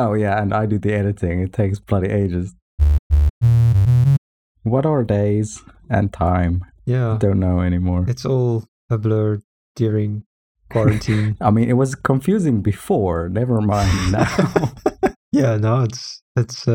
Oh yeah, and I do the editing. It takes bloody ages. What are days and time? Yeah. I don't know anymore. It's all a blur during quarantine. I mean, it was confusing before. Never mind now. Yeah, no, it's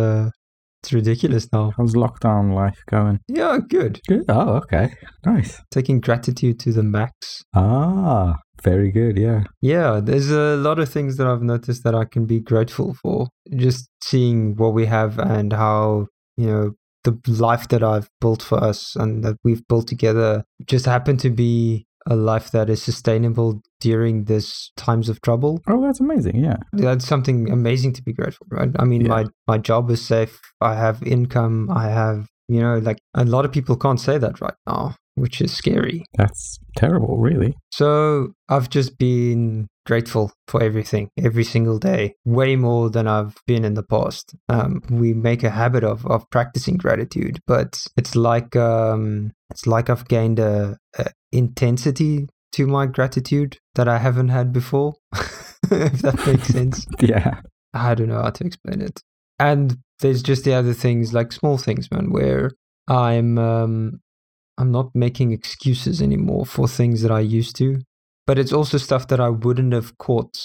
ridiculous now. How's lockdown life going? Yeah, good. Good. Oh, okay. Nice. Taking gratitude to the max. Ah, very good. Yeah. Yeah, there's a lot of things that I've noticed that I can be grateful for. Just seeing what we have and how, you know, the life that I've built for us and that we've built together just happened to be a life that is sustainable during this times of trouble. Oh, that's amazing. Yeah. That's something amazing to be grateful, right? I mean, yeah. my job is safe. I have income. I have, you know, like a lot of people can't say that right now, which is scary. That's terrible, really. So I've just been grateful for everything, every single day, way more than I've been in the past. We make a habit of practicing gratitude, but it's like I've gained a intensity to my gratitude that I haven't had before, if that makes sense. Yeah. I don't know how to explain it. And there's just the other things, like small things, man, where I'm not making excuses anymore for things that I used to, but it's also stuff that I wouldn't have caught.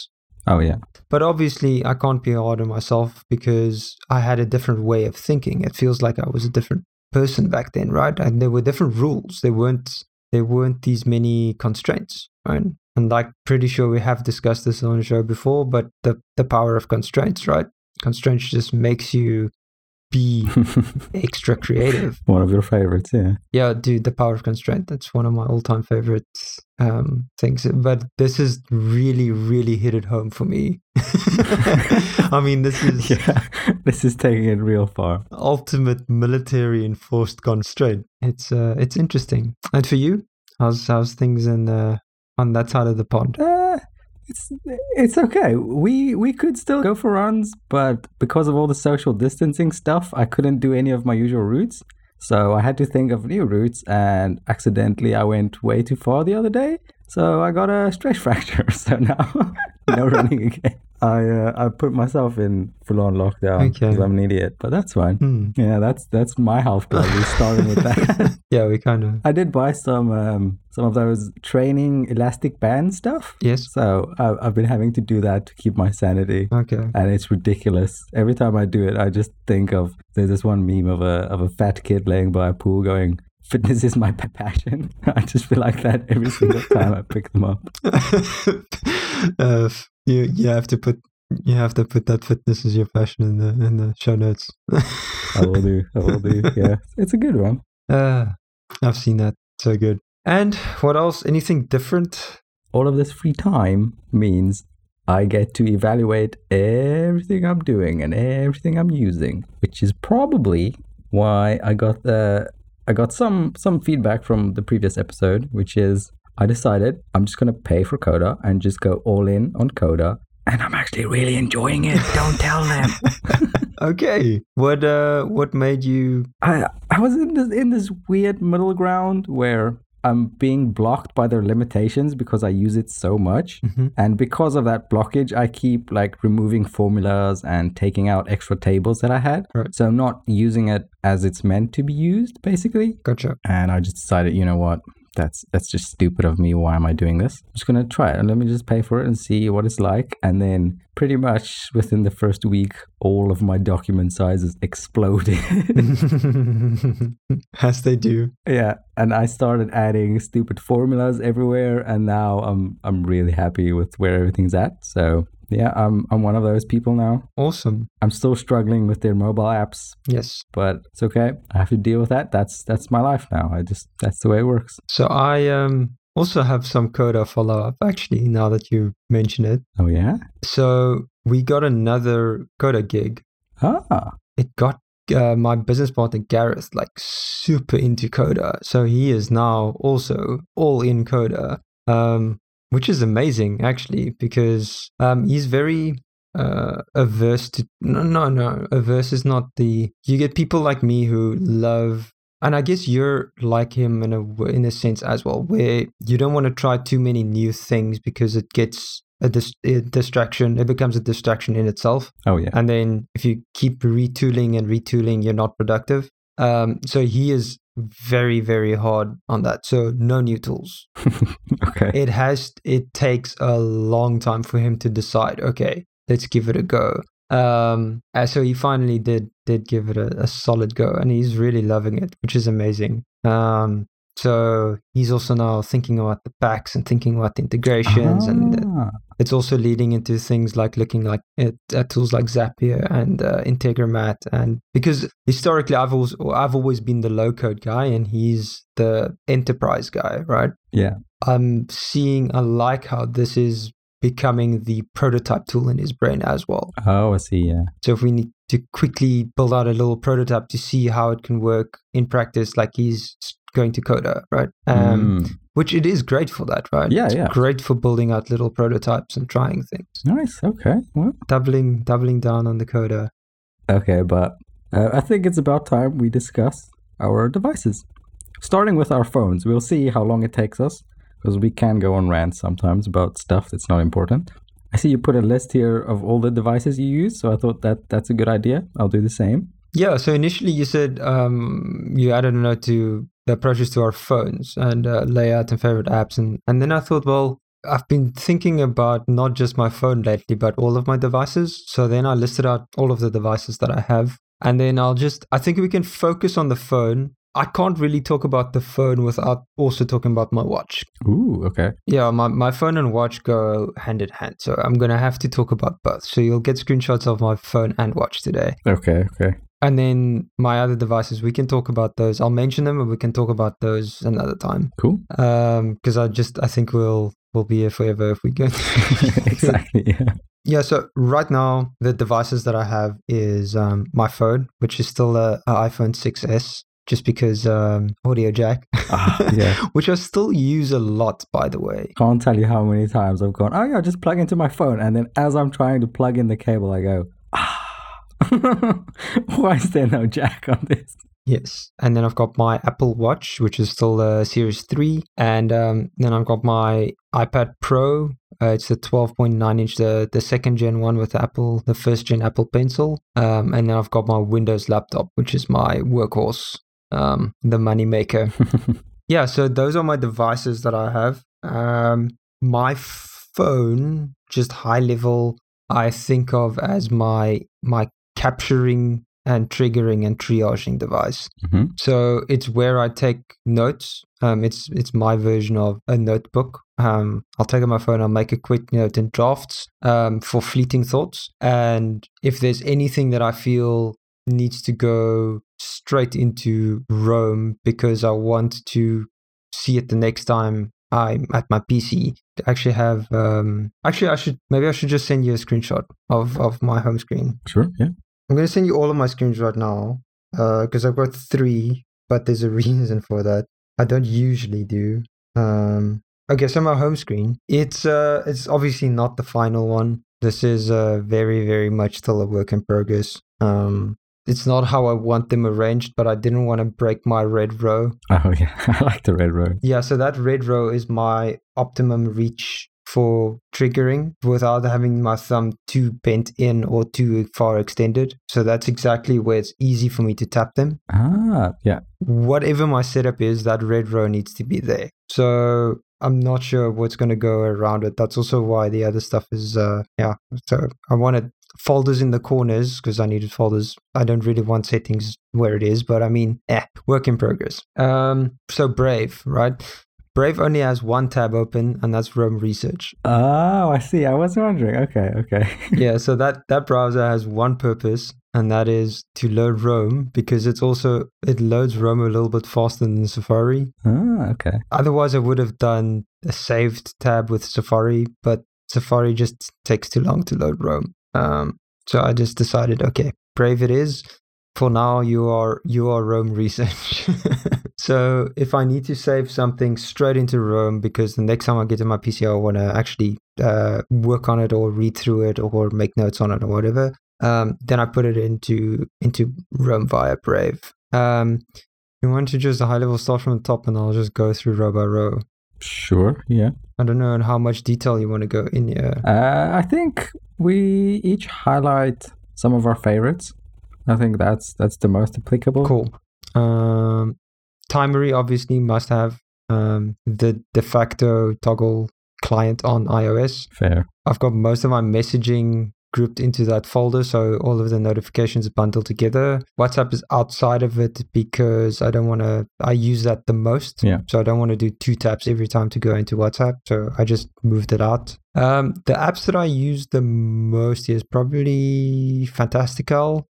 Oh, yeah. But obviously, I can't be hard on myself because I had a different way of thinking. It feels like I was a different person back then, right? And there were different rules. There weren't these many constraints, right? And like, pretty sure we have discussed this on the show before, but the power of constraints, right? Constraints just makes you be extra creative. One of your favorites, yeah. Yeah, dude, the power of constraint. That's one of my all-time favorite things. But this is really, really hit it home for me. I mean, this is taking it real far. Ultimate military enforced constraint. It's interesting. And for you, how's things on that side of the pond? It's okay. We could still go for runs, but because of all the social distancing stuff, I couldn't do any of my usual routes. So I had to think of new routes, and accidentally I went way too far the other day. So I got a stress fracture. So now no running again. I put myself in full-on lockdown because I'm an idiot, but that's fine. Yeah, that's my health plan. We're starting with that. Yeah, we kind of. I did buy some of those training elastic band stuff. Yes. So I've been having to do that to keep my sanity. Okay. And it's ridiculous. Every time I do it, I just think of there's this one meme of a fat kid laying by a pool going, "Fitness is my passion." I just feel like that every single time I pick them up. You have to put that fitness as your passion in the show notes. I will do. Yeah, it's a good one. I've seen that. So good. And what else? Anything different? All of this free time means I get to evaluate everything I'm doing and everything I'm using, which is probably why I got some feedback from the previous episode, which is I decided I'm just going to pay for Coda and just go all in on Coda. And I'm actually really enjoying it. Don't tell them. Okay. What made you... I was in this weird middle ground where I'm being blocked by their limitations because I use it so much. Mm-hmm. And because of that blockage, I keep like removing formulas and taking out extra tables that I had. Right. So I'm not using it as it's meant to be used, basically. Gotcha. And I just decided, you know what? That's just stupid of me. Why am I doing this? I'm just going to try it and let me just pay for it and see what it's like. And then pretty much within the first week, all of my document sizes exploded. As they do. Yeah. And I started adding stupid formulas everywhere. And now I'm really happy with where everything's at. So yeah, I'm one of those people now. Awesome. I'm still struggling with their mobile apps. Yes. But it's okay. I have to deal with that. That's my life now. That's the way it works. So I also have some Coda follow-up, actually, now that you mention it. Oh, yeah? So we got another Coda gig. Ah. It got my business partner, Gareth, like super into Coda. So he is now also all in Coda. Which is amazing, actually, because he's very averse to... No, averse is not the... You get people like me who love... And I guess you're like him in a sense as well, where you don't want to try too many new things because it gets a distraction. It becomes a distraction in itself. Oh, yeah. And then if you keep retooling, you're not productive. So he is very, very hard on that. So no new tools. Okay. It takes a long time for him to decide, okay, let's give it a go. So he finally did give it a solid go, and he's really loving it, which is amazing. So he's also now thinking about the packs and thinking about the integrations, and it's also leading into things like looking like at tools like Zapier and Integromat, and because historically I've always been the low code guy, and he's the enterprise guy, right? Yeah. I like how this is becoming the prototype tool in his brain as well. Oh, I see, yeah. So if we need to quickly build out a little prototype to see how it can work in practice, like he's going to Coda, right? Which it is great for that, right? Yeah, it's great for building out little prototypes and trying things. Nice, okay. Well, doubling down on the Coda. Okay, but I think it's about time we discuss our devices. Starting with our phones, we'll see how long it takes us, because we can go on rants sometimes about stuff that's not important. I see you put a list here of all the devices you use, so I thought that's a good idea. I'll do the same. Yeah, so initially you said you added a note to the approaches to our phones and layout and favorite apps. And then I thought, well, I've been thinking about not just my phone lately, but all of my devices. So then I listed out all of the devices that I have. And then I think we can focus on the phone. I can't really talk about the phone without also talking about my watch. Ooh, okay. Yeah, my phone and watch go hand in hand. So I'm going to have to talk about both. So you'll get screenshots of my phone and watch today. Okay. And then my other devices, we can talk about those. I'll mention them and we can talk about those another time. Cool. Because I think we'll be here forever if we go. Exactly, yeah. Yeah, so right now, the devices that I have is my phone, which is still an iPhone 6S. Just because audio jack, which I still use a lot, by the way. Can't tell you how many times I've gone, oh yeah, I'll just plug into my phone. And then as I'm trying to plug in the cable, I go, why is there no jack on this? Yes. And then I've got my Apple Watch, which is still a Series 3. And then I've got my iPad Pro. It's the 12.9 inch, the second gen one with Apple, the first gen Apple Pencil. And then I've got my Windows laptop, which is my workhorse. The money maker. Yeah, so those are my devices that I have. My phone, just high level, I think of as my capturing and triggering and triaging device. Mm-hmm. So it's where I take notes. It's my version of a notebook. I'll take out my phone, I'll make a quick note in Drafts for fleeting thoughts. And if there's anything that I feel needs to go straight into Roam because I want to see it the next time I'm at my PC. I should just send you a screenshot of my home screen. Sure, yeah. I'm going to send you all of my screens right now because I've got 3, but there's a reason for that. I don't usually do. Okay, so my home screen, it's obviously not the final one. This is very, very much still a work in progress. It's not how I want them arranged, but I didn't want to break my red row. Oh, yeah. I like the red row. Yeah, so that red row is my optimum reach for triggering without having my thumb too bent in or too far extended. So that's exactly where it's easy for me to tap them. Ah, yeah. Whatever my setup is, that red row needs to be there. So I'm not sure what's going to go around it. That's also why the other stuff is, So I wanted folders in the corners because I needed folders. I don't really want settings where it is, but I mean, work in progress. So Brave, right? Brave only has one tab open, and that's Roam Research. Oh, I see. I was wondering. Okay. Yeah, so that browser has one purpose, and that is to load Roam, because it loads Roam a little bit faster than Safari. Oh, okay. Otherwise, I would have done a saved tab with Safari, but Safari just takes too long to load Roam. So I just decided, okay, Brave it is. For now, you are Roam Research. So if I need to save something straight into Roam, because the next time I get to my PC, I want to actually work on it or read through it or make notes on it or whatever, then I put it into Roam via Brave. You want to just a high level start from the top, and I'll just go through row by row. Sure, yeah. I don't know in how much detail you want to go in here. I think we each highlight some of our favorites. I think that's the most applicable. Cool. Timory obviously must have the de facto toggle client on iOS. Fair. I've got most of my messaging grouped into that folder, so all of the notifications are bundled together. WhatsApp is outside of it because I use that the most. Yeah. So I don't want to do two taps every time to go into WhatsApp. So I just moved it out. The apps that I use the most is probably Fantastical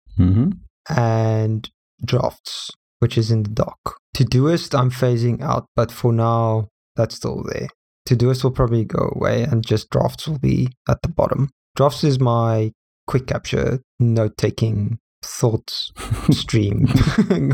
and Drafts, which is in the dock. Todoist, I'm phasing out, but for now, that's still there. Todoist will probably go away and just Drafts will be at the bottom. Drafts is my quick capture, note-taking, thoughts stream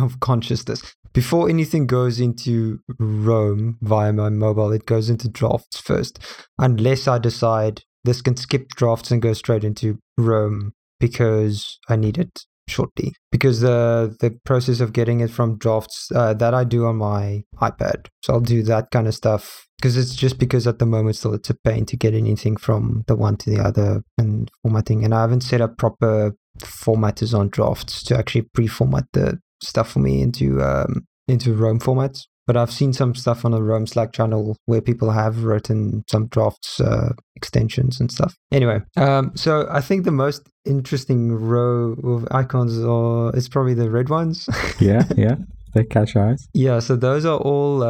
of consciousness. Before anything goes into Roam via my mobile, it goes into Drafts first, unless I decide this can skip Drafts and go straight into Roam because I need it shortly. Because the process of getting it from Drafts, that I do on my iPad. So I'll do that kind of stuff. Because at the moment still it's a pain to get anything from the one to the other and formatting. And I haven't set up proper formatters on Drafts to actually pre-format the stuff for me into Roam formats. But I've seen some stuff on the Roam Slack channel where people have written some Drafts extensions and stuff. Anyway, so I think the most interesting row of icons is probably the red ones. Yeah. They catch eyes. Yeah, so those are all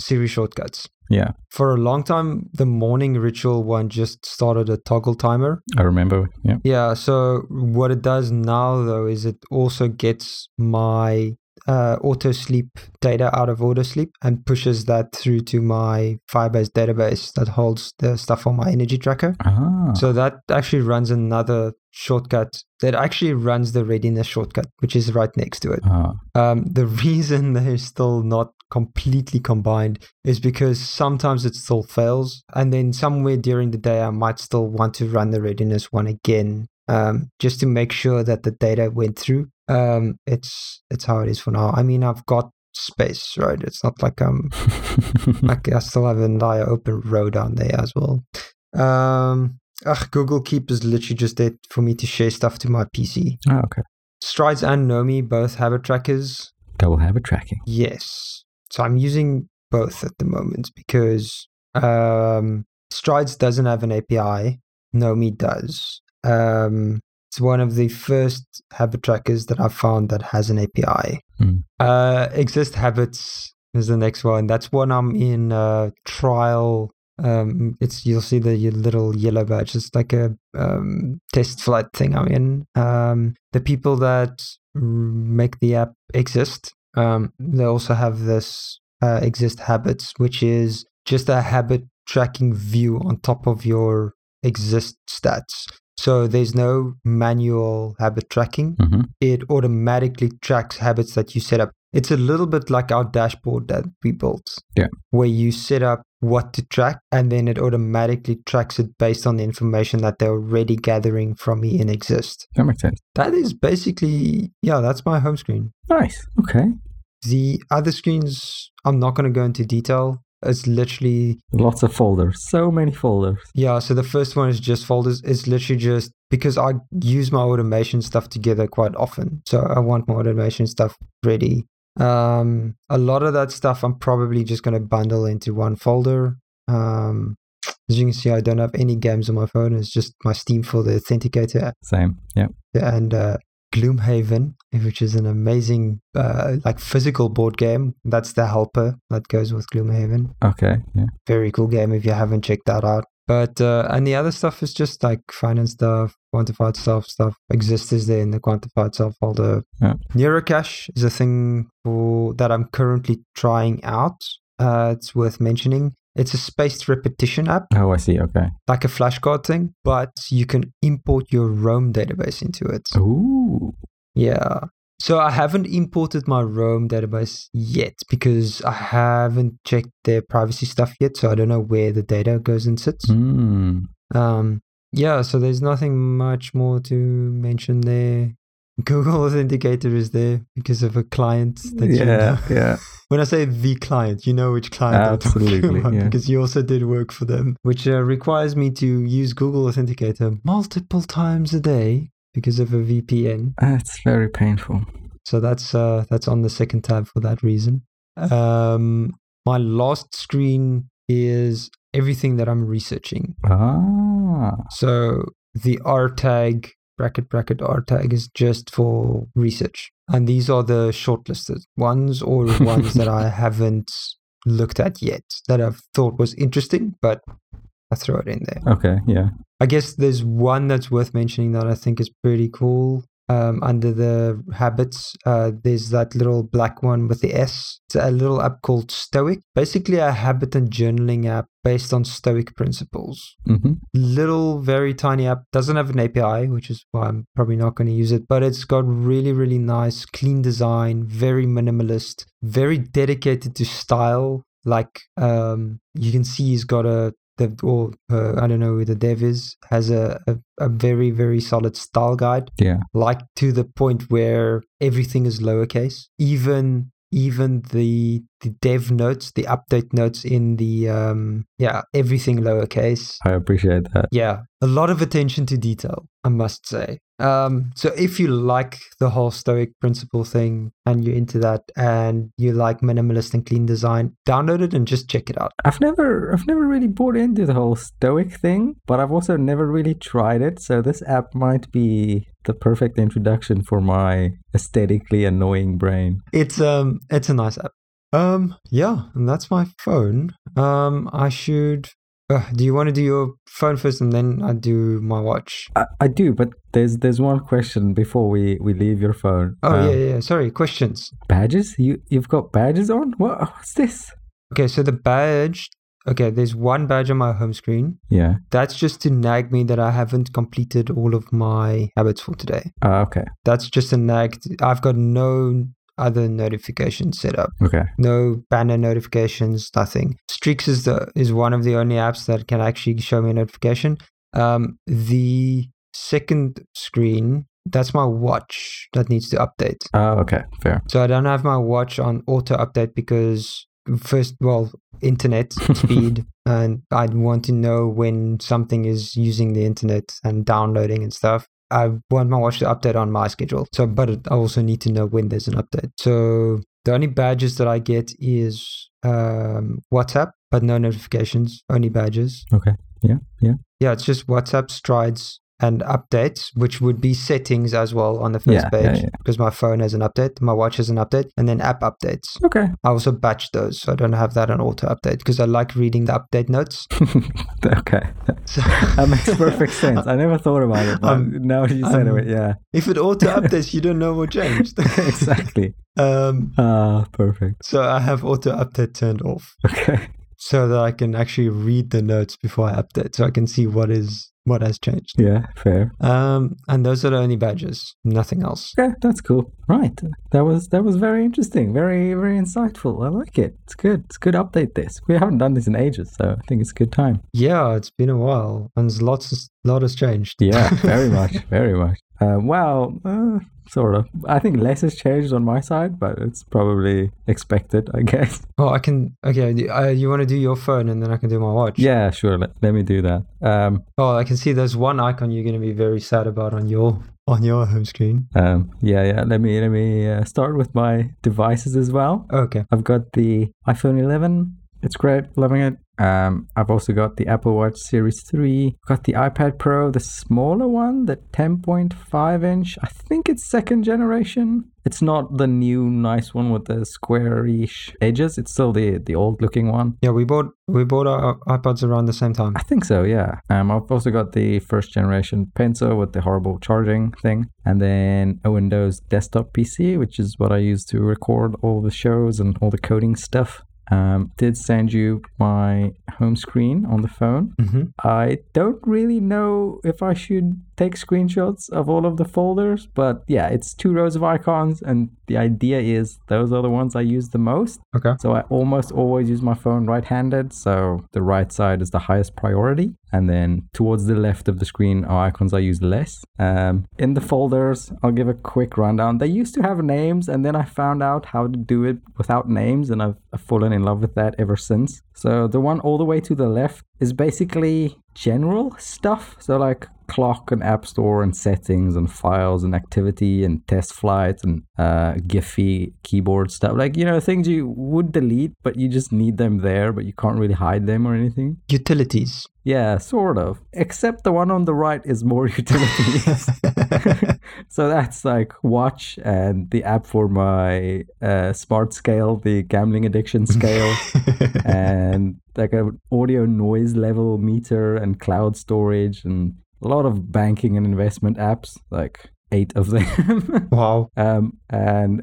Siri shortcuts. Yeah. For a long time, the morning ritual one just started a toggle timer. I remember. Yeah. Yeah. So what it does now, though, is it also gets my AutoSleep data out of AutoSleep and pushes that through to my Firebase database that holds the stuff on my energy tracker. Ah. So that actually runs another shortcut that actually runs the readiness shortcut, which is right next to it. Ah. The reason they're still not completely combined is because sometimes it still fails, and then somewhere during the day I might still want to run the readiness one again, just to make sure that the data went through. It's how it is for now. I mean, I've got space, right? It's not like I'm like I still have an entire open row down there as well. Google Keep is literally just there for me to share stuff to my PC. Oh, okay. Strides and Noomi both habit trackers. Double habit tracking. Yes. So I'm using both at the moment because Strides doesn't have an API. Noomi does. It's one of the first habit trackers that I've found that has an API. Exist Habits is the next one. That's one I'm in trial. You'll see the little yellow badge. It's like a test flight thing I'm in. The people that make the app Exist, they also have this Exist Habits, which is just a habit tracking view on top of your Exist stats. So there's no manual habit tracking. It automatically tracks habits that you set up. It's a little bit like our dashboard that we built, where you set up what to track, and then it automatically tracks it based on the information that they're already gathering from me in Exist. That makes sense. That is basically, that's my home screen. Nice. Okay. The other screens, I'm not going to go into detail. It's literally lots of folders, so many folders. Yeah, so the first one is just folders. It's literally just because I use my automation stuff together quite often. So I want my automation stuff ready. A lot of that stuff I'm probably just going to bundle into one folder. As you can see, I don't have any games on my phone. It's just my Steam for the Authenticator app. Same, yeah. And Gloomhaven, which is an amazing physical board game. That's the helper that goes with Gloomhaven. Okay, yeah. Very cool game if you haven't checked that out. But and the other stuff is just like finance stuff, quantified stuff. Exist is there in the quantified self folder. Yeah. Neurocash is a thing that I'm currently trying out. It's worth mentioning. It's a spaced repetition app. Oh, I see. Okay. Like a flashcard thing, but you can import your Roam database into it. Ooh. Yeah. So I haven't imported my Roam database yet because I haven't checked their privacy stuff yet. So I don't know where the data goes and sits. So there's nothing much more to mention there. Google Authenticator is there because of a client that you know. Yeah. When I say the client, you know which client I'm talking about, because you also did work for them, which requires me to use Google Authenticator multiple times a day because of a VPN. That's very painful. So that's on the second tab for that reason. My last screen is everything that I'm researching. So the R tag, bracket, R tag is just for research. And these are the shortlisted ones or ones that I haven't looked at yet that I've thought was interesting, but I throw it in there. Okay, yeah. I guess there's one that's worth mentioning that I think is pretty cool. Under the habits, there's that little black one with the S. It's a little app called Stoic. Basically a habit and journaling app based on Stoic principles. Mm-hmm. Little, very tiny app. Doesn't have an API, which is why I'm probably not going to use it. But it's got really, really nice, clean design, very minimalist, very dedicated to style. Like you can see he's got a... I don't know who the dev is, has a very, very solid style guide. Yeah. Like to the point where everything is lowercase. Even the dev notes, the update notes in the, everything lowercase. I appreciate that. Yeah. A lot of attention to detail, I must say. So if you like the whole Stoic principle thing and you're into that and you like minimalist and clean design, download it and just check it out. I've never really bought into the whole Stoic thing, but I've also never really tried it. So this app might be the perfect introduction for my aesthetically annoying brain. It's a nice app. And that's my phone. I should... do you want to do your phone first and then I do my watch? I do, but there's one question before we leave your phone. Oh, Sorry, questions. Badges? You've got badges on? What's this? Okay, so the badge... Okay, there's one badge on my home screen. Yeah. That's just to nag me that I haven't completed all of my habits for today. Okay. That's just a nag. I've got no... other notifications set up. Okay. No banner notifications, nothing. Streaks is one of the only apps that can actually show me a notification. The second screen, that's my watch that needs to update. Okay, fair. So I don't have my watch on auto update because internet speed, and I'd want to know when something is using the internet and downloading and stuff. I want my watch to update on my schedule. But I also need to know when there's an update. So the only badges that I get is WhatsApp, but no notifications, only badges. Okay. Yeah. Yeah, it's just WhatsApp, strides, and updates, which would be settings as well on the first page because my phone has an update, my watch has an update, and then app updates. Okay. I also batch those, so I don't have that on auto update because I like reading the update notes. Okay. So, that makes perfect sense. I never thought about it, but now you said it, yeah. If it auto updates, you don't know what changed. Exactly. Perfect. So I have auto update turned off. Okay. So that I can actually read the notes before I update, so I can see what has changed. Yeah, fair. And those are the only badges, nothing else. Yeah, that's cool. Right. That was very interesting, very, very insightful. I like it. It's good. It's good update this. We haven't done this in ages, so I think it's a good time. Yeah, it's been a while, and a lot has changed. Yeah, very much, very much. Sort of. I think less has changed on my side, but it's probably expected, I guess. Oh, I can... Okay, you want to do your phone and then I can do my watch? Yeah, sure. Let me do that. I can see there's one icon you're going to be very sad about on your home screen. Let me start with my devices as well. Okay. I've got the iPhone 11. It's great. Loving it. I've also got the Apple Watch Series 3, got the iPad Pro, the smaller one, the 10.5 inch. I think it's second generation. It's not the new nice one with the square-ish edges. It's still the old looking one. Yeah, we bought our iPads around the same time. I think so, yeah. I've also got the first generation Pencil with the horrible charging thing. And then a Windows desktop PC, which is what I use to record all the shows and all the coding stuff. Did send you my home screen on the phone. Mm-hmm. I don't really know if I should take screenshots of all of the folders, but yeah, it's 2 rows of icons, and the idea is those are the ones I use the most. Okay. So I almost always use my phone right-handed, so the right side is the highest priority, and then towards the left of the screen are icons I use less. In the folders, I'll give a quick rundown. They used to have names, and then I found out how to do it without names, and I've fallen in love with that ever since. So the one all the way to the left is basically general stuff, so like clock and app store and settings and files and activity and test flights and Giphy keyboard stuff, like, you know, things you would delete but you just need them there but you can't really hide them or anything. Utilities. Yeah, sort of, except the one on the right is more utilities. So that's like watch and the app for my smart scale, the gambling addiction scale, and like an audio noise level meter and cloud storage and a lot of banking and investment apps, like 8 of them. Wow. And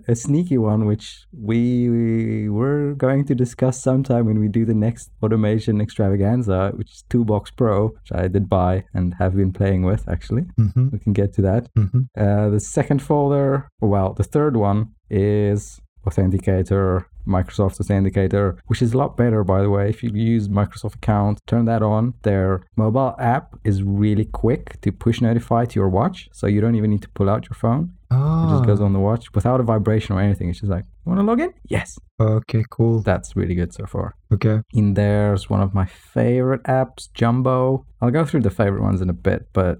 a sneaky one, which we were going to discuss sometime when we do the next automation extravaganza, which is Toolbox Pro, which I did buy and have been playing with, actually. Mm-hmm. We can get to that. Mm-hmm. The second folder, well, the third one is Authenticator, Microsoft Authenticator, which is a lot better, by the way. If you use Microsoft account, turn that on. Their mobile app is really quick to push notify to your watch, so you don't even need to pull out your phone. Oh. It just goes on the watch without a vibration or anything. It's just like, you want to log in? Yes. Okay, cool. That's really good so far. Okay. In there's one of my favorite apps, Jumbo. I'll go through the favorite ones in a bit, but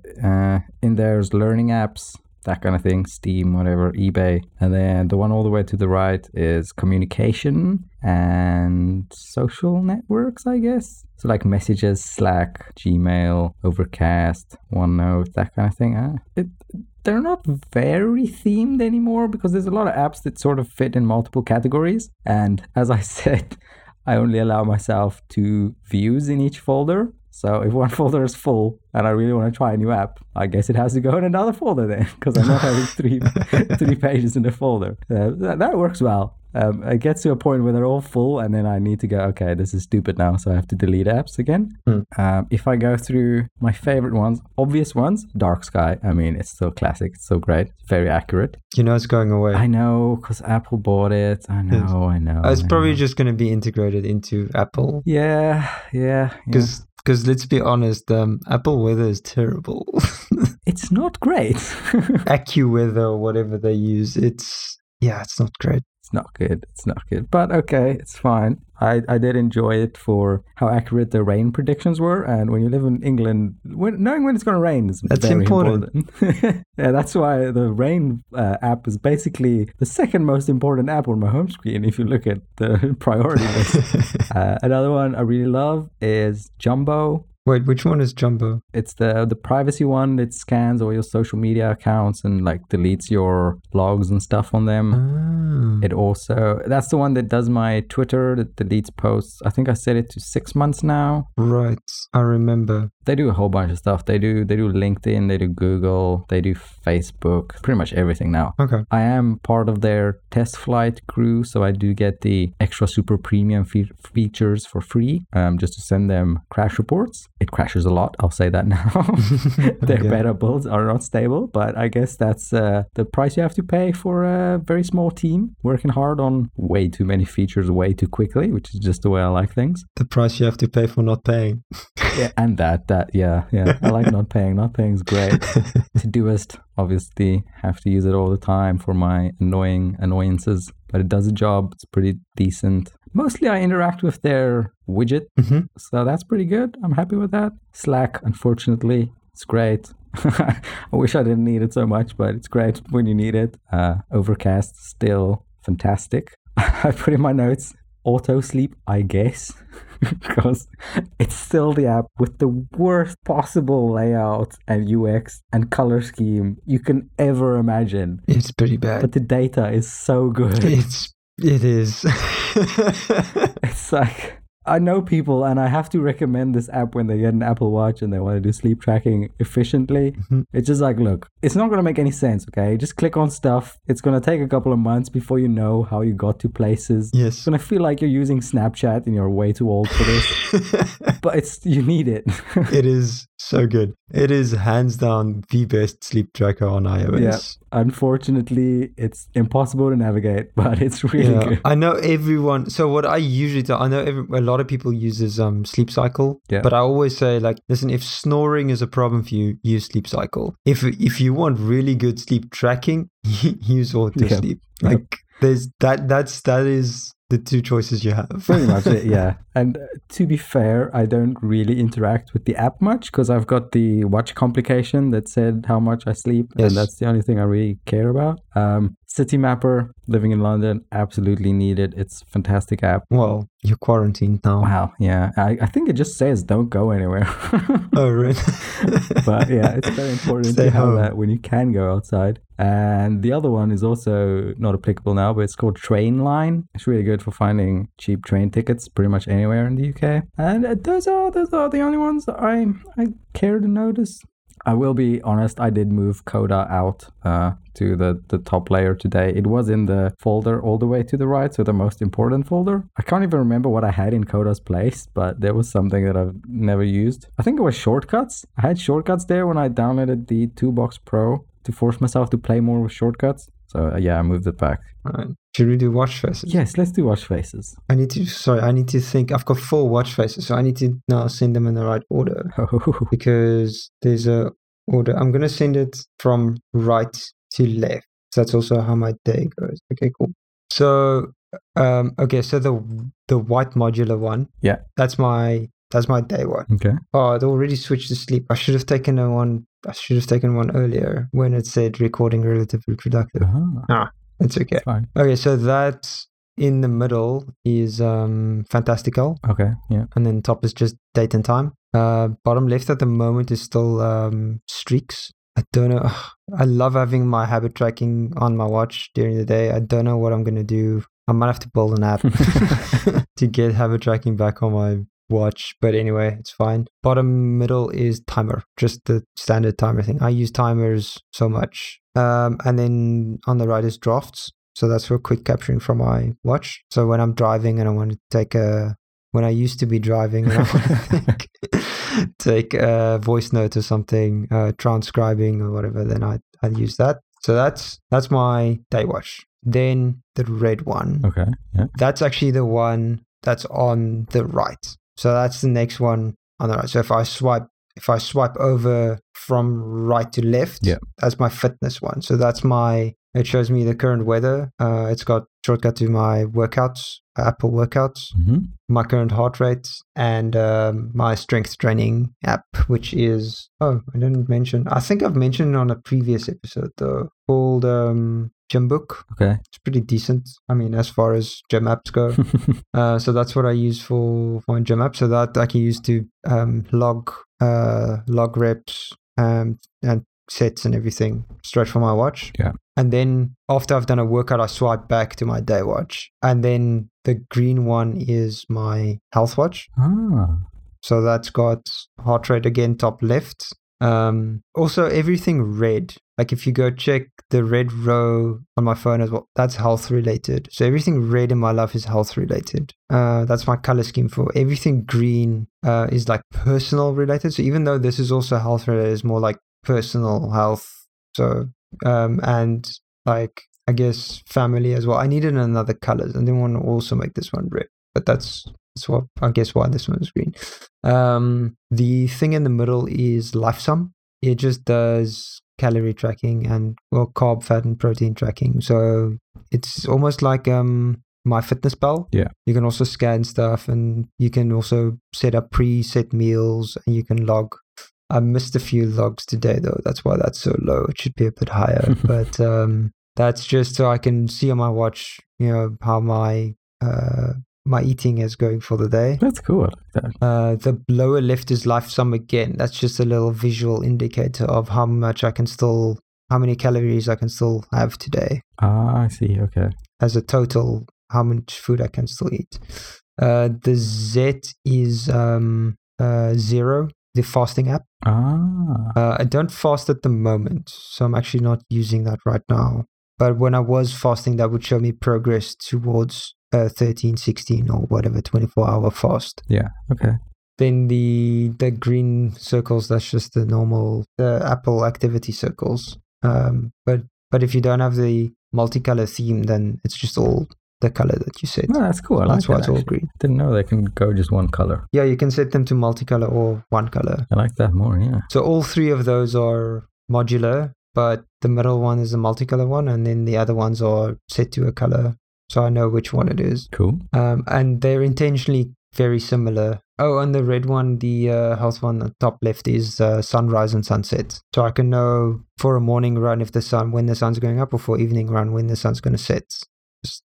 in there's learning apps, that kind of thing, Steam, whatever, eBay. And then the one all the way to the right is communication and social networks, I guess. So like messages, Slack, Gmail, Overcast, OneNote, that kind of thing. They're not very themed anymore because there's a lot of apps that sort of fit in multiple categories. And as I said, I only allow myself 2 views in each folder. So if one folder is full and I really want to try a new app, I guess it has to go in another folder then, because I'm not having three pages in a folder. That works well. It gets to a point where they're all full and then I need to go, okay, this is stupid now, so I have to delete apps again. If I go through my favorite ones, obvious ones, Dark Sky. I mean, it's so classic, it's so great, it's very accurate. You know it's going away. I know, because Apple bought it. I know. It's probably just going to be integrated into Apple. Yeah. Because let's be honest, Apple Weather is terrible. It's not great. AccuWeather or whatever they use, it's not great. It's not good. But okay, it's fine. I did enjoy it for how accurate the rain predictions were. And when you live in England, knowing when it's going to rain is very important. Yeah, that's why the rain app is basically the second most important app on my home screen if you look at the priority list. Another one I really love is Jumbo. Wait, which one is Jumbo? It's the privacy one that scans all your social media accounts and like deletes your logs and stuff on them. Oh. It also, that's the one that does my Twitter, that deletes posts. I think I set it to 6 months now. Right, I remember. They do a whole bunch of stuff. They do LinkedIn, they do Google, they do Facebook, pretty much everything now. Okay. I am part of their test flight crew, so I do get the extra super premium features for free, just to send them crash reports. It crashes a lot, I'll say that now. Their beta builds are not stable, but I guess that's the price you have to pay for a very small team working hard on way too many features way too quickly, which is just the way I like things. The price you have to pay for not paying. Yeah, and that I like not paying. Not paying's great. Todoist, obviously, have to use it all the time for my annoyances, but it does a job. It's pretty decent. Mostly I interact with their widget, so that's pretty good. I'm happy with that. Slack, unfortunately, it's great. I wish I didn't need it so much, but it's great when you need it. Overcast, still fantastic. I put in my notes, AutoSleep, I guess, because it's still the app with the worst possible layout and UX and color scheme you can ever imagine. It's pretty bad. But the data is so good. It is. It's like, I know people, and I have to recommend this app when they get an Apple Watch and they want to do sleep tracking efficiently. Mm-hmm. It's just like, look, it's not going to make any sense, okay? Just click on stuff. It's going to take a couple of months before you know how you got to places. Yes. It's going to feel like you're using Snapchat and you're way too old for this. But you need it. It is so good. It is hands down the best sleep tracker on iOS. Yeah. Unfortunately, it's impossible to navigate, but it's really good. I know everyone. So what I usually do, I know a lot of people use this Sleep Cycle, but I always say, like, listen, if snoring is a problem for you, use Sleep Cycle. If you want really good sleep tracking, use AutoSleep. Yeah. Like there's that is the two choices you have. Pretty much it, yeah. And to be fair, I don't really interact with the app much because I've got the watch complication that said how much I sleep. Yes. And that's the only thing I really care about. City Mapper, living in London, absolutely need it. It's a fantastic app. Well, you're quarantined now. Wow, yeah. I think it just says don't go anywhere. Oh, really? But yeah, it's very important to have that when you can go outside. And the other one is also not applicable now, but it's called Trainline. It's really good for finding cheap train tickets pretty much anywhere in the UK. And those are the only ones that I care to notice. I will be honest, I did move Coda out to the top layer today. It was in the folder all the way to the right, so the most important folder. I can't even remember what I had in Coda's place, but there was something that I've never used. I think it was shortcuts. I had shortcuts there when I downloaded the Toolbox Pro to force myself to play more with shortcuts. So yeah, I moved it back. All right. Should we do watch faces? Yes, let's do watch faces. I need to think. I've got 4 watch faces, so I need to now send them in the right order. Oh. Because there's a order. I'm going to send it from right to left. So that's also how my day goes. Okay, cool. So, so the white modular one. Yeah. That's my day one. Okay. Oh, I'd already switched to sleep. I should have taken one earlier when it said recording relatively productive. Uh-huh. Ah, that's okay. It's fine. Okay, so that in the middle is Fantastical. Okay, yeah. And then top is just date and time. Bottom left at the moment is still Streaks. I don't know. I love having my habit tracking on my watch during the day. I don't know what I'm going to do. I might have to build an app to get habit tracking back on my watch, but anyway, it's fine. Bottom middle is timer, just the standard timer thing. I use timers so much. And then on the right is drafts, so that's for quick capturing from my watch. So when I'm driving and I want to when I used to be driving and I want to take a voice note or something, transcribing or whatever, then I use that. So that's my day watch. Then the red one, okay, yeah, that's actually the one that's on the right. So that's the next one on the right. So if I swipe over from right to left, that's my fitness one. So it shows me the current weather. It's got shortcut to my workouts, Apple workouts, my current heart rate, and my strength training app, which is, I think I've mentioned on a previous episode though, called Jumbo. Okay. It's pretty decent. I mean, as far as gym apps go. So that's what I use for my gym app. So that I can use to log reps and sets and everything straight from my watch. Yeah. And then after I've done a workout, I swipe back to my day watch. And then the green one is my health watch. Ah. So that's got heart rate again, top left. Also everything red. Like if you go check the red row on my phone as well, that's health related. So everything red in my life is health related. That's my color scheme for everything. Green is like personal related. So even though this is also health related, it's more like personal health. So, and like, I guess family as well. I needed another colors. I didn't want to also make this one red, but that's I guess why this one is green. The thing in the middle is life sum. It just does calorie tracking and carb, fat, and protein tracking. So it's almost like my fitness pal. Yeah. You can also scan stuff, and you can also set up preset meals, and you can log. I missed a few logs today though. That's why that's so low. It should be a bit higher, but that's just so I can see on my watch, how my my eating is going for the day. That's cool. The lower left is life sum again. That's just a little visual indicator of how many calories I can still have today. Ah, I see. Okay. As a total, how much food I can still eat. The Z is 0, the fasting app. I don't fast at the moment, so I'm actually not using that right now. But when I was fasting, that would show me progress towards 13, 16 or whatever, 24-hour fast. Yeah, okay. Then the green circles, that's just the normal Apple activity circles. But if you don't have the multicolor theme, then it's just all the color that you set. No, that's cool. I like that's why it's all green. Didn't know they can go just one color. Yeah, you can set them to multicolor or one color. I like that more, yeah. So all three of those are modular, but the middle one is a multicolor one, and then the other ones are set to a color, so I know which one it is. Cool. And they're intentionally very similar. Oh, and the red one, the health one, the top left is sunrise and sunset. So I can know for a morning run if the sun, when the sun's going up, or for evening run when the sun's going to set.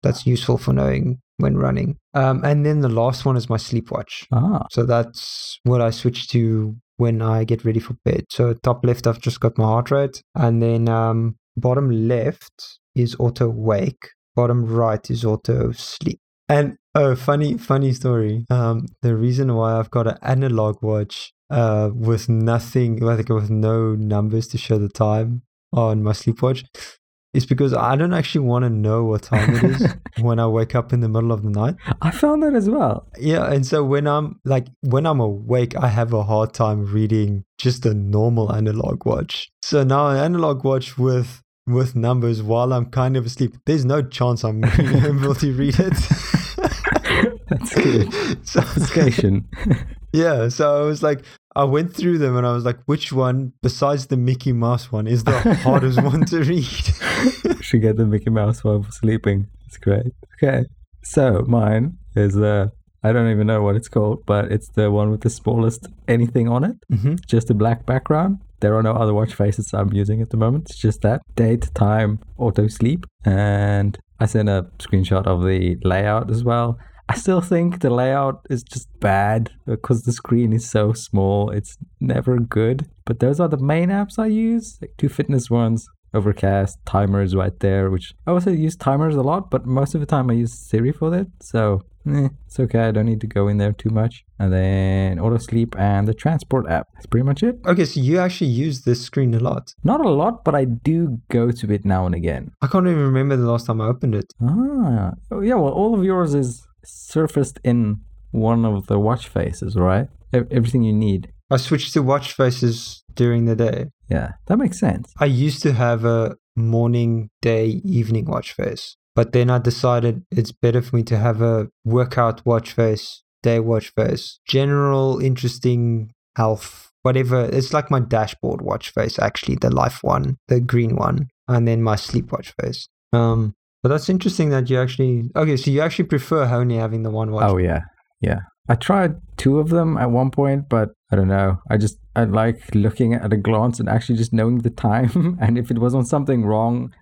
That's useful for knowing when running. And then the last one is my sleep watch. So that's what I switch to when I get ready for bed. So top left, I've just got my heart rate. And then bottom left is auto wake. Bottom right is auto sleep. And funny story. The reason why I've got an analog watch with nothing, I think with no numbers to show the time on my sleep watch, it's because I don't actually want to know what time it is when I wake up in the middle of the night. I found that as well. Yeah, and so when I'm awake, I have a hard time reading just a normal analog watch. So now an analog watch with numbers while I'm kind of asleep, there's no chance I'm able to read it. That's good. Obfuscation. Yeah, so I was like, I went through them and I was like, which one besides the Mickey Mouse one is the hardest one to read? Should get the Mickey Mouse one for sleeping. It's great. Okay, so mine is the, I don't even know what it's called, but it's the one with the smallest anything on it. Mm-hmm. Just a black background. There are no other watch faces I'm using at the moment. It's just that date, time, auto sleep. And I sent a screenshot of the layout as well. I still think the layout is just bad because the screen is so small. It's never good. But those are the main apps I use, like two fitness ones, Overcast, timers right there, which I also use timers a lot, but most of the time I use Siri for that. So it's okay. I don't need to go in there too much. And then AutoSleep and the transport app. That's pretty much it. Okay, so you actually use this screen a lot. Not a lot, but I do go to it now and again. I can't even remember the last time I opened it. Oh, yeah, well, all of yours is surfaced in one of the watch faces, right? Everything you need. I switched to watch faces during the day. Yeah, that makes sense. I used to have a morning, day, evening watch face, but then I decided it's better for me to have a workout watch face, day watch face, general interesting health, whatever. It's like my dashboard watch face, actually, the life one, the green one, and then my sleep watch face. But that's interesting that you actually... Okay, so you actually prefer only having the one watch. Oh, yeah. Yeah. I tried two of them at one point, but I don't know. I like looking at a glance and actually just knowing the time. And if it was on something wrong,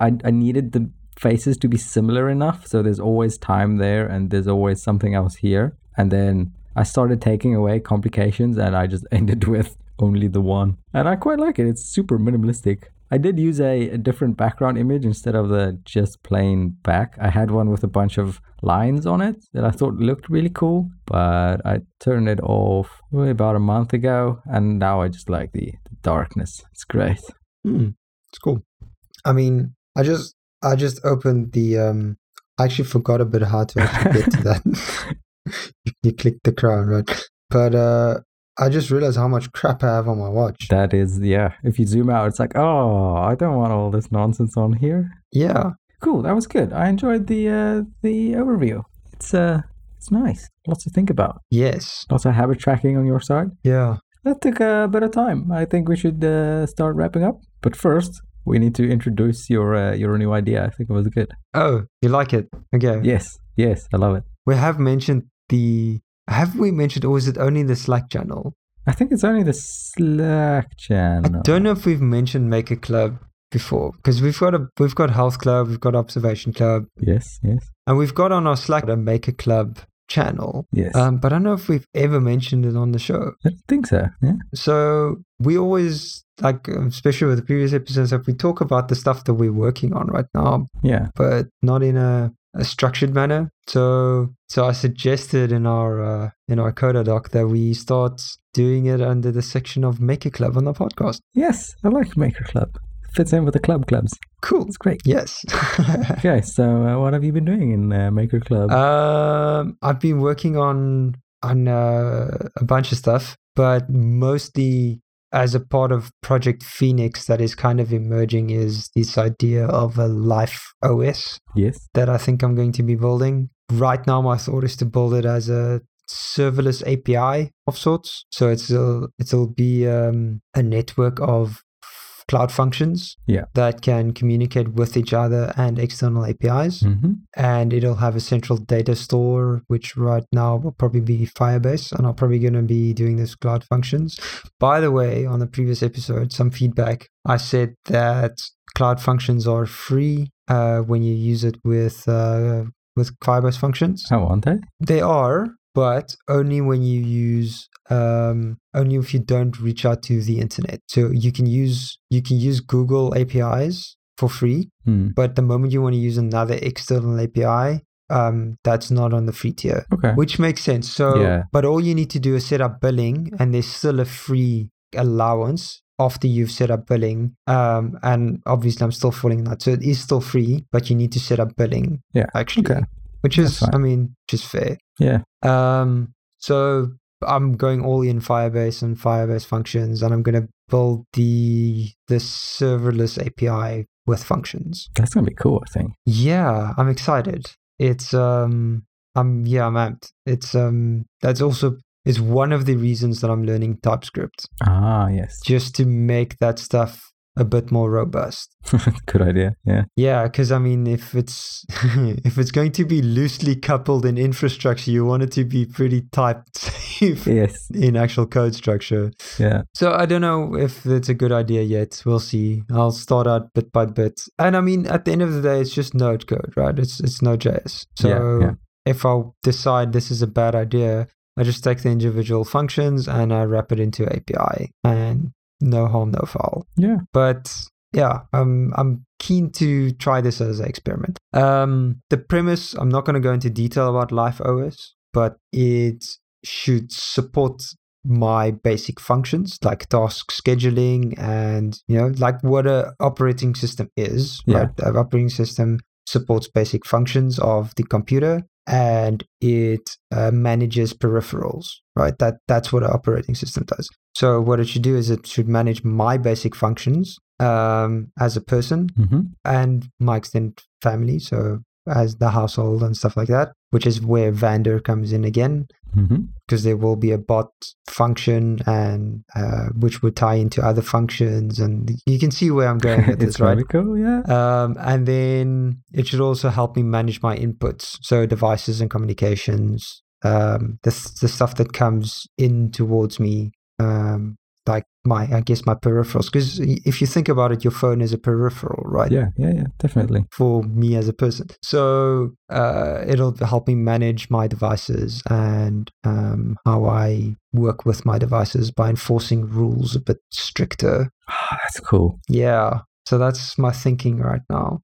I needed the faces to be similar enough. So there's always time there and there's always something else here. And then I started taking away complications and I just ended with only the one. And I quite like it. It's super minimalistic. I did use a different background image instead of the just plain back. I had one with a bunch of lines on it that I thought looked really cool, but I turned it off about a month ago, and now I just like the darkness. It's great. It's cool. I mean, I just opened the... I actually forgot a bit how to actually get to that. You click the crown, right? But... I just realized how much crap I have on my watch. That is, yeah. If you zoom out, it's like, oh, I don't want all this nonsense on here. Yeah. Cool. That was good. I enjoyed the overview. It's nice. Lots to think about. Yes. Lots of habit tracking on your side. Yeah. That took a bit of time. I think we should start wrapping up. But first, we need to introduce your new idea. I think it was good. Oh, you like it? Okay. Yes. Yes. I love it. We have mentioned the... Have we mentioned, or is it only the Slack channel? I think it's only the Slack channel. I don't know if we've mentioned Maker Club before, because we've got Health Club, we've got Observation Club. Yes, yes. And we've got on our Slack a Maker Club channel. Yes. But I don't know if we've ever mentioned it on the show. I don't think so, yeah. So we always, like, especially with the previous episodes, we talk about the stuff that we're working on right now. Yeah. But not in a a structured manner. So I suggested in our Coda doc that we start doing it under the section of Maker Club on the podcast. Yes, I like Maker Club. Fits in with the clubs. Cool. It's great. Yes. Okay, so what have you been doing in Maker Club? I've been working on a bunch of stuff, but mostly as a part of Project Phoenix that is kind of emerging is this idea of a life OS. Yes. That I think I'm going to be building. Right now, my thought is to build it as a serverless API of sorts. So it'll be a network of cloud functions that can communicate with each other and external APIs. Mm-hmm. And it'll have a central data store, which right now will probably be Firebase. And I'm probably going to be doing this cloud functions. By the way, on the previous episode, some feedback, I said that cloud functions are free when you use it with Firebase functions. Oh, aren't they? They are, but only when you use... only if you don't reach out to the internet. So you can use Google APIs for free, but the moment you want to use another external API, that's not on the free tier, which makes sense. So, but all you need to do is set up billing, and there's still a free allowance after you've set up billing. And obviously I'm still falling in that. So it is still free, but you need to set up billing, which is, just fair. Yeah. So... I'm going all in Firebase and Firebase functions, and I'm going to build the serverless API with functions. That's going to be cool, I think. Yeah, I'm excited. It's I'm amped. It's that's also is one of the reasons that I'm learning TypeScript. Ah, yes. Just to make that stuff a bit more robust. Good idea. Yeah. Yeah, because if it's if it's going to be loosely coupled in infrastructure, you want it to be pretty type safe. Yes. In actual code structure. Yeah. So I don't know if it's a good idea yet. We'll see. I'll start out bit by bit, and at the end of the day, it's just Node code, right? It's Node.js. So if I decide this is a bad idea, I just take the individual functions and I wrap it into API and. No harm, no foul. Yeah. But I'm keen to try this as an experiment. The premise, I'm not going to go into detail about Life OS, but it should support my basic functions like task scheduling and, like what an operating system is, right? An operating system supports basic functions of the computer and it manages peripherals, right? That's what an operating system does. So what it should do is it should manage my basic functions as a person and my extended family, so as the household and stuff like that, which is where Vander comes in again, because there will be a bot function and which would tie into other functions, and you can see where I'm going with this, right? It's really cool, yeah. And then it should also help me manage my inputs, so devices and communications, the stuff that comes in towards me. Like my peripherals, because if you think about it, your phone is a peripheral, right? Yeah, definitely. For me as a person. So it'll help me manage my devices and how I work with my devices by enforcing rules a bit stricter. Oh, that's cool. Yeah. So that's my thinking right now.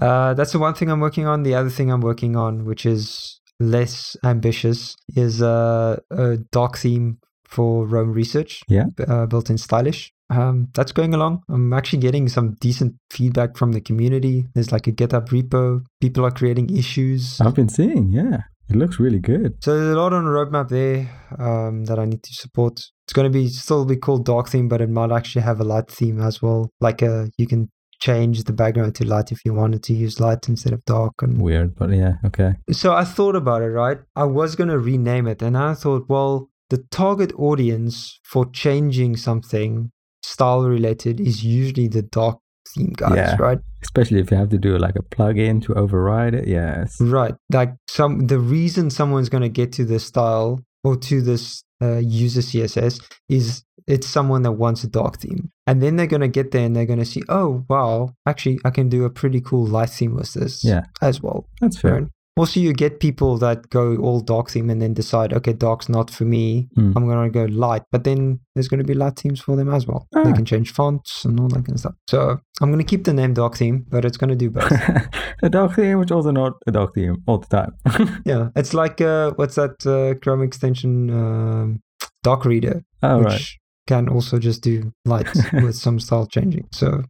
That's the one thing I'm working on. The other thing I'm working on, which is less ambitious, is a doc theme for Roam Research, built in Stylish. That's going along. I'm actually getting some decent feedback from the community. There's like a GitHub repo. People are creating issues. I've been seeing, it looks really good. So there's a lot on the roadmap there that I need to support. It's going to still be called dark theme, but it might actually have a light theme as well. Like you can change the background to light if you wanted to use light instead of dark. And weird, but yeah, okay. So I thought about it, right? I was going to rename it, and I thought, well, the target audience for changing something style related is usually the dark theme guys, right? Especially if you have to do like a plugin to override it. Yes. Right. Like the reason someone's going to get to this style or to this user CSS is it's someone that wants a dark theme. And then they're going to get there and they're going to see, oh, wow, actually I can do a pretty cool light theme with this as well. That's fair. Also, you get people that go all dark theme and then decide, okay, dark's not for me. I'm going to go light. But then there's going to be light themes for them as well. Ah. They can change fonts and all that kind of stuff. So I'm going to keep the name dark theme, but it's going to do both. A dark theme, which also not a dark theme all the time. Yeah. It's like, what's that Chrome extension? Dark Reader. Oh, which right. Can also just do light with some style changing. So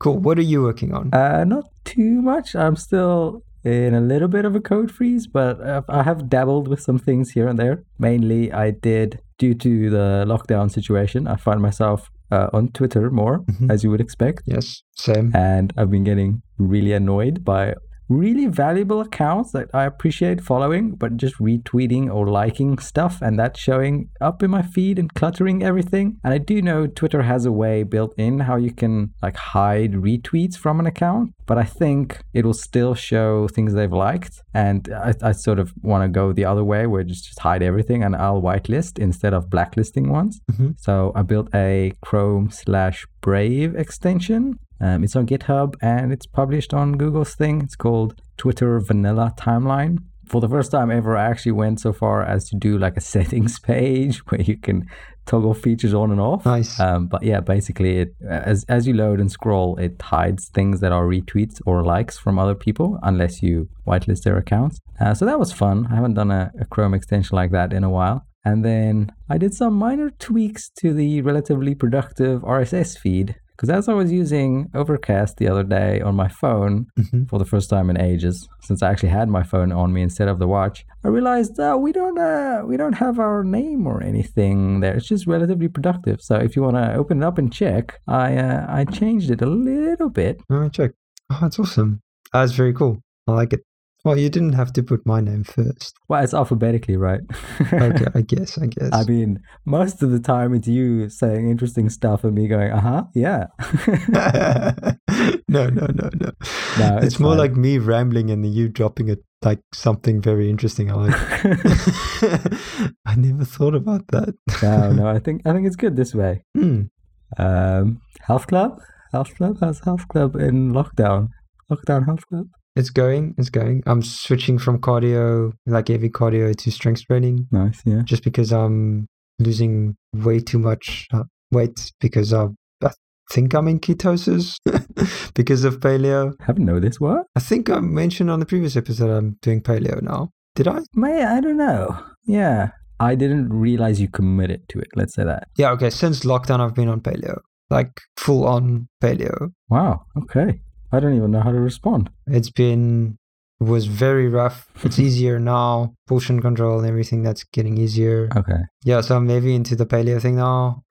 cool. What are you working on? Not too much. I'm still in a little bit of a code freeze, but I have dabbled with some things here and there. Mainly I did, due to the lockdown situation, I find myself on Twitter more, as you would expect. Yes, same. And I've been getting really annoyed by really valuable accounts that I appreciate following, but just retweeting or liking stuff, and that's showing up in my feed and cluttering everything. And I do know Twitter has a way built in how you can like hide retweets from an account, but I think it will still show things they've liked. And I sort of want to go the other way where just hide everything and I'll whitelist instead of blacklisting ones. So I built a Chrome/Brave extension. It's on GitHub and it's published on Google's thing. It's called Twitter Vanilla Timeline. For the first time ever, I actually went so far as to do like a settings page where you can toggle features on and off. Nice. But yeah, basically, it as you load and scroll, it hides things that are retweets or likes from other people unless you whitelist their accounts. So that was fun. I haven't done a Chrome extension like that in a while. And then I did some minor tweaks to the Relatively Productive RSS feed. Because as I was using Overcast the other day on my phone for the first time in ages, since I actually had my phone on me instead of the watch, I realized we don't have our name or anything there. It's just Relatively Productive. So if you want to open it up and check, I changed it a little bit. Let me check. Oh, that's awesome. That's very cool. I like it. Well, you didn't have to put my name first. Well, it's alphabetically, right? Okay, I guess. I mean, most of the time it's you saying interesting stuff and me going, yeah. No. No, it's more fine. Like me rambling and you dropping it like something very interesting. I'm like, I never thought about that. No, I think it's good this way. Health Club? How's Health Club in lockdown? Lockdown Health Club? It's going. I'm switching from cardio, like heavy cardio, to strength training. Nice, yeah. Just because I'm losing way too much weight because I think I'm in ketosis because of paleo. I haven't noticed what? I think I mentioned on the previous episode I'm doing paleo now. Did I? I don't know. Yeah. I didn't realize you committed to it. Let's say that. Yeah, okay. Since lockdown, I've been on paleo, like full on paleo. Wow, okay. I don't even know how to respond. It was very rough. It's easier now. Portion control and everything, that's getting easier. Okay. Yeah, so I'm heavy into the paleo thing now.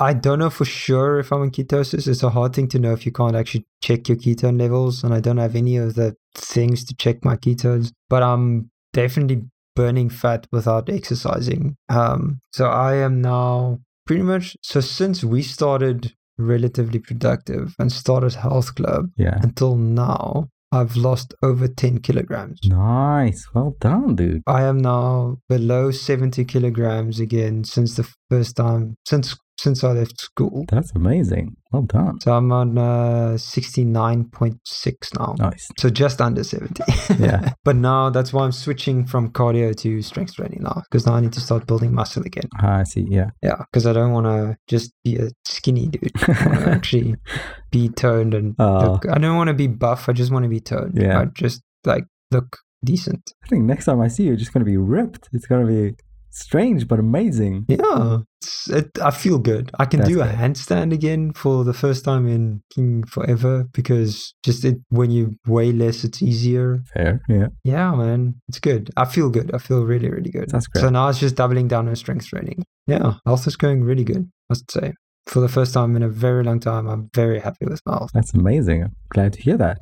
I don't know for sure if I'm in ketosis. It's a hard thing to know if you can't actually check your ketone levels. And I don't have any of the things to check my ketones. But I'm definitely burning fat without exercising. So I am now pretty much... So since we started... Relatively Productive and started Health Club. Yeah. Until now, I've lost over 10 kilograms. Nice. Well done, dude. I am now below 70 kilograms again since the first time, since I left school. That's amazing. Well done. So I'm on 69.6 now. Nice. So just under 70. Yeah. But now that's why I'm switching from cardio to strength training now, because now I need to start building muscle again. I see. Yeah. Yeah. Because I don't want to just be a skinny dude. I want to actually be toned and look. I don't want to be buff. I just want to be toned. Yeah. I just like look decent. I think next time I see you, you're just going to be ripped. It's going to be... strange but amazing. Yeah, I feel good. I can do a handstand again for the first time in forever because when you weigh less, it's easier. Fair, yeah. Yeah, man, it's good. I feel good. I feel really, really good. That's great. So now it's just doubling down on strength training. Yeah, health is going really good, I should say. For the first time in a very long time, I'm very happy with my health. That's amazing. I'm glad to hear that.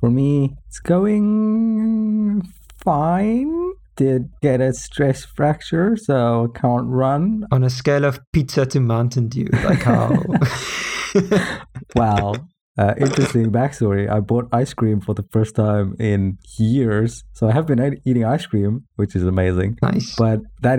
For me, it's going fine. Did get a stress fracture, so I can't run. On a scale of pizza to Mountain Dew, like how? Wow. Interesting backstory. I bought ice cream for the first time in years. So I have been eating ice cream, which is amazing. Nice. But that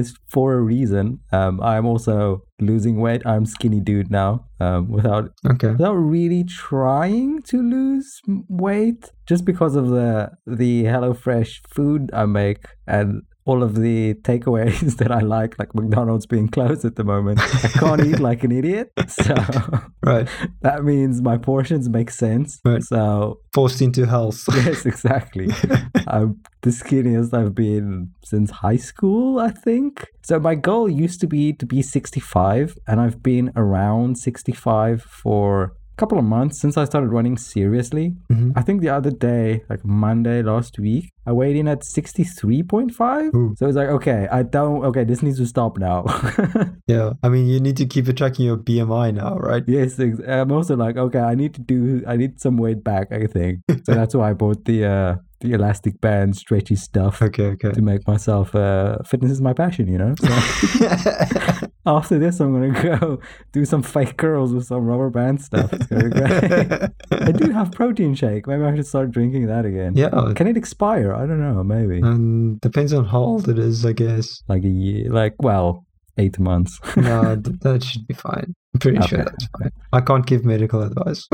is for a reason. I'm also losing weight. I'm skinny dude now, without really trying to lose weight, just because of the HelloFresh food I make and all of the takeaways that I like McDonald's being closed at the moment. I can't eat like an idiot. So right. That means my portions make sense. Right. So forced into health. Yes, exactly. I'm the skinniest I've been since high school, I think. So my goal used to be 65, and I've been around 65 for couple of months since I started running seriously. Mm-hmm. I think the other day, like Monday last week, I weighed in at 63.5. Ooh. So it's like, this needs to stop now. Yeah, I mean, you need to keep tracking your BMI now, right? Yes, I'm also like, I need some weight back, I think. So that's why I bought the elastic band stretchy stuff to make myself fitness is my passion, you know? So after this, I'm going to go do some fake curls with some rubber band stuff. It's going to be great. I do have protein shake. Maybe I should start drinking that again. Yeah. Can it expire? I don't know. Maybe. Depends on how old it is, I guess. Like a year. 8 months. No, that should be fine. I'm pretty sure that's fine. I can't give medical advice.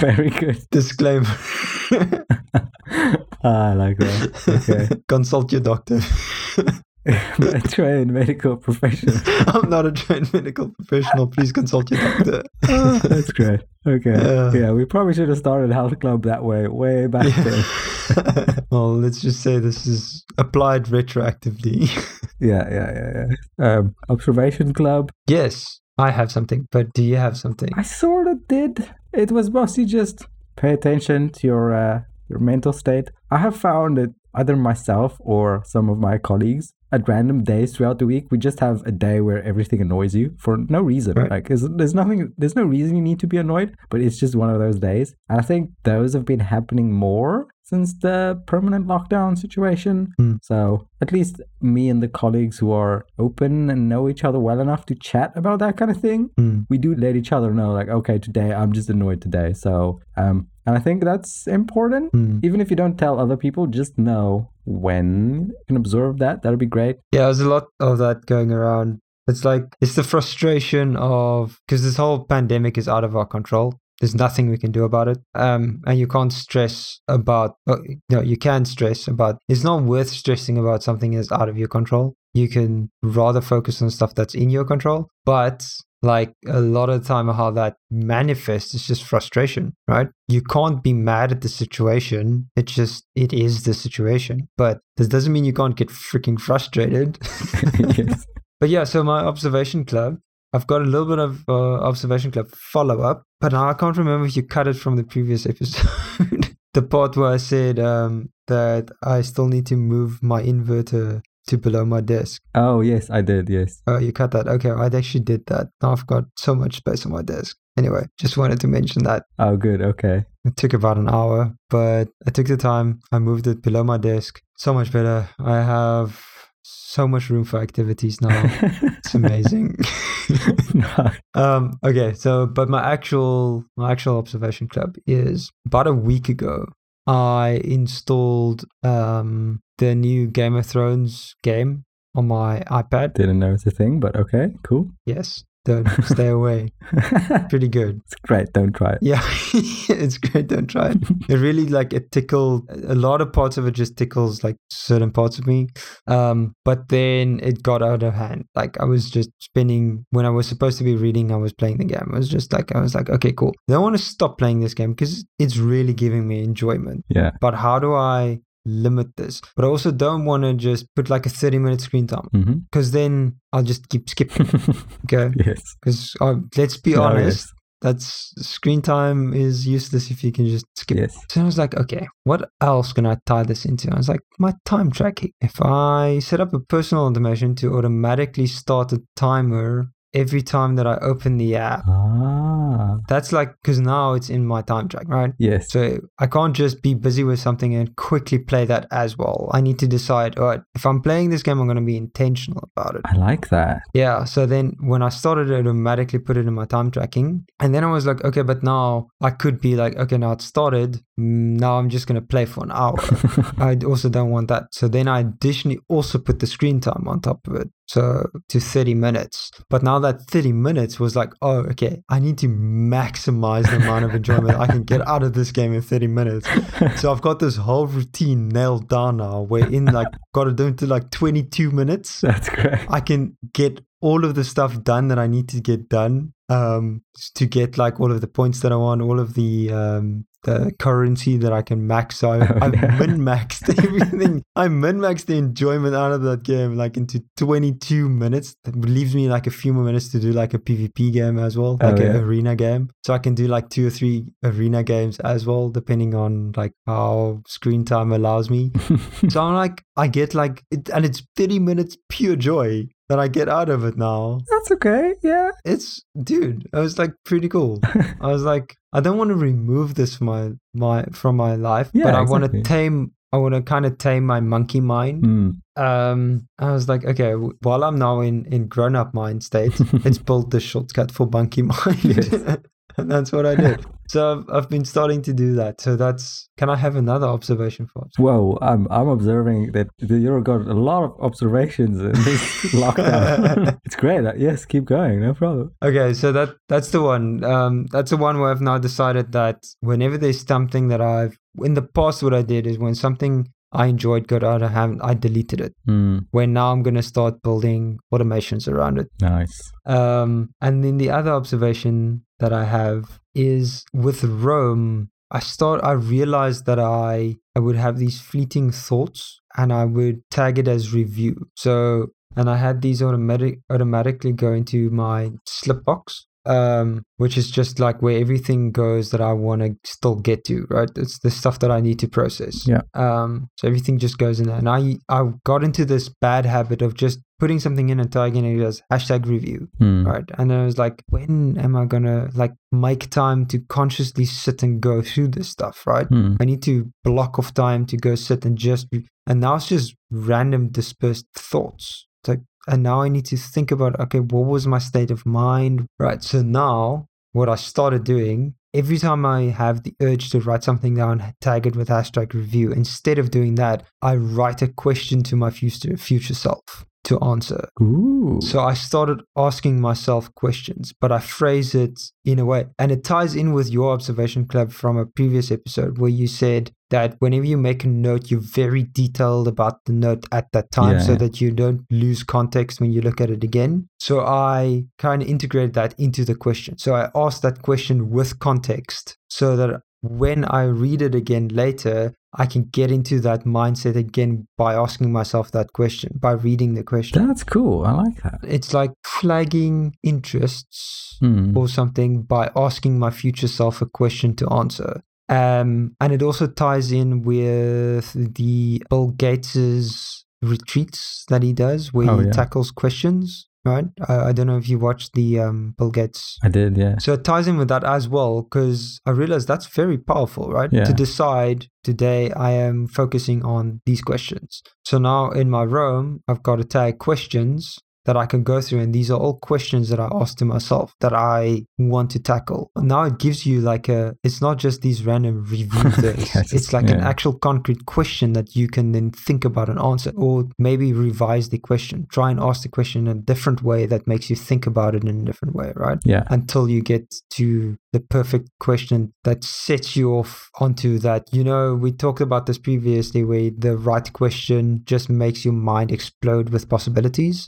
Very good. Disclaimer. I like that. Okay. Consult your doctor. I'm a trained medical professional. I'm not a trained medical professional. Please consult your doctor. Oh, that's great. Okay. Yeah, we probably should have started Health Club that way back then. Well, let's just say this is applied retroactively. Yeah. Observation Club. Yes, I have something, but do you have something? I sort of did. It was mostly just pay attention to your mental state. I have found that either myself or some of my colleagues, at random days throughout the week, we just have a day where everything annoys you for no reason. Right. There's no reason you need to be annoyed, but it's just one of those days. And I think those have been happening more since the permanent lockdown situation. Mm. So at least me and the colleagues who are open and know each other well enough to chat about that kind of thing, we do let each other know, today I'm just annoyed today. So, and I think that's important. Mm. Even if you don't tell other people, just know when you can observe that. That'd be great. Yeah, there's a lot of that going around. It's like, it's the frustration of, because this whole pandemic is out of our control. There's nothing we can do about it. And you can't stress about, you can stress about, it's not worth stressing about something that's out of your control. You can rather focus on stuff that's in your control. But a lot of the time how that manifests is just frustration, right? You can't be mad at the situation. It's just, it is the situation. But this doesn't mean you can't get freaking frustrated. Yes. But yeah, so my observation club, I've got a little bit of Observation Club follow-up, but now I can't remember if you cut it from the previous episode. The part where I said that I still need to move my inverter to below my desk. Oh, yes, I did, yes. Oh, you cut that. Okay, I actually did that. Now I've got so much space on my desk. Anyway, just wanted to mention that. Oh, good, okay. It took about an hour, but I took the time. I moved it below my desk. So much better. I have so much room for activities now. It's amazing. No. But my actual observation club is about a week ago, I installed the new Game of Thrones game on my iPad. Didn't know it's a thing, but okay, cool. Yes. Don't stay away. Pretty good. It's great. Don't try it. Yeah, it's great. Don't try it. It really it tickled. A lot of parts of it just tickles certain parts of me. But then it got out of hand. I was just spending, when I was supposed to be reading, I was playing the game. I was just okay, cool. I don't want to stop playing this game because it's really giving me enjoyment. Yeah. But how do I limit this? But I also don't want to just put a 30-minute screen time, because then I'll just keep skipping. Okay. Yes. Because let's be honest, yes, that's screen time is useless if you can just skip. Yes. So I was what else can I tie this into? I was my time tracking. If I set up a personal automation to automatically start a timer every time that I open the app. Ah. That's because now it's in my time track, right? Yes. So I can't just be busy with something and quickly play that as well. I need to decide, all right, if I'm playing this game, I'm going to be intentional about it. I like that. Yeah. So then when I started, I automatically put it in my time tracking. And then I was but now I could be now it started. Now I'm just going to play for an hour. I also don't want that. So then I additionally also put the screen time on top of it. to 30 minutes. But now that 30 minutes was like, oh, okay, I need to maximize the amount of enjoyment I can get out of this game in 30 minutes. So I've got this whole routine nailed down now where in like, got it down to like 22 minutes. That's great. I can get all of the stuff done that I need to get done to get like all of the points that I want, all of the currency that I can max. So I've min-maxed everything. I min-maxed the enjoyment out of that game like into 22 minutes. That leaves me like a few more minutes to do like a PvP game as well, like an arena game. So I can do like 2 or 3 arena games as well, depending on like how screen time allows me. So I'm like, I get like, and it's 30 minutes pure joy that I get out of it now. That's okay, yeah. It's, dude, I was like pretty cool. I was like, I don't want to remove this from my life, yeah, but I want to tame, I want to kind of tame my monkey mind. I was like, okay, while I'm now in grown-up mind state, let's build this shortcut for monkey mind. Yes. And that's what I did. So I've been starting to do that. So that's, can I have another observation for us? Well, I'm observing that you've got a lot of observations in this lockdown. It's great. Yes, keep going. No problem. Okay, so that's the one. That's the one where I've now decided that whenever there's something that I've, in the past what I did is when something I enjoyed, got out of hand, I deleted it. Where now I'm going to start building automations around it. Nice. And then the other observation that I have is with Roam, I realized that I would have these fleeting thoughts and I would tag it as review. So, and I had these automatically go into my slip box. Which is just like where everything goes that I want to still get to, right? It's the stuff that I need to process. Yeah. So everything just goes in there. And I got into this bad habit of just putting something in and tagging it as hashtag review, right? And I was like, when am I going to like make time to consciously sit and go through this stuff, right? I need to block off time to go sit and just be, and now it's just random dispersed thoughts. It's like, and now I need to think about, okay, what was my state of mind? Right. So now what I started doing, every time I have the urge to write something down, tag it with hashtag review. Instead of doing that, I write a question to my future self to answer. Ooh. So I started asking myself questions, but I phrase it in a way. And it ties in with your observation, Club, from a previous episode where you said that whenever you make a note, you're very detailed about the note at that time so that you don't lose context when you look at it again. So I kind of integrated that into the question. So I asked that question with context so that when I read it again later, I can get into that mindset again by asking myself that question, by reading the question. That's cool. I like that. It's like flagging interests or something by asking my future self a question to answer. And it also ties in with the Bill Gates' retreats that he does where he tackles questions. Right? I don't know if you watched the Bill Gates. I did, yeah. So it ties in with that as well because I realized that's very powerful, right? Yeah. To decide today I am focusing on these questions. So now in my Roam, I've got to tag questions that I can go through and these are all questions that I ask to myself that I want to tackle. Now it gives you like it's not just these random review things. It's like an actual concrete question that you can then think about and answer or maybe revise the question. Try and ask the question in a different way that makes you think about it in a different way, right? Yeah. Until you get to the perfect question that sets you off onto that. You know, we talked about this previously where the right question just makes your mind explode with possibilities.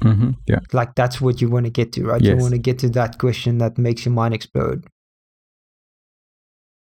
Like that's what you want to get to, right? Yes. You want to get to that question that makes your mind explode.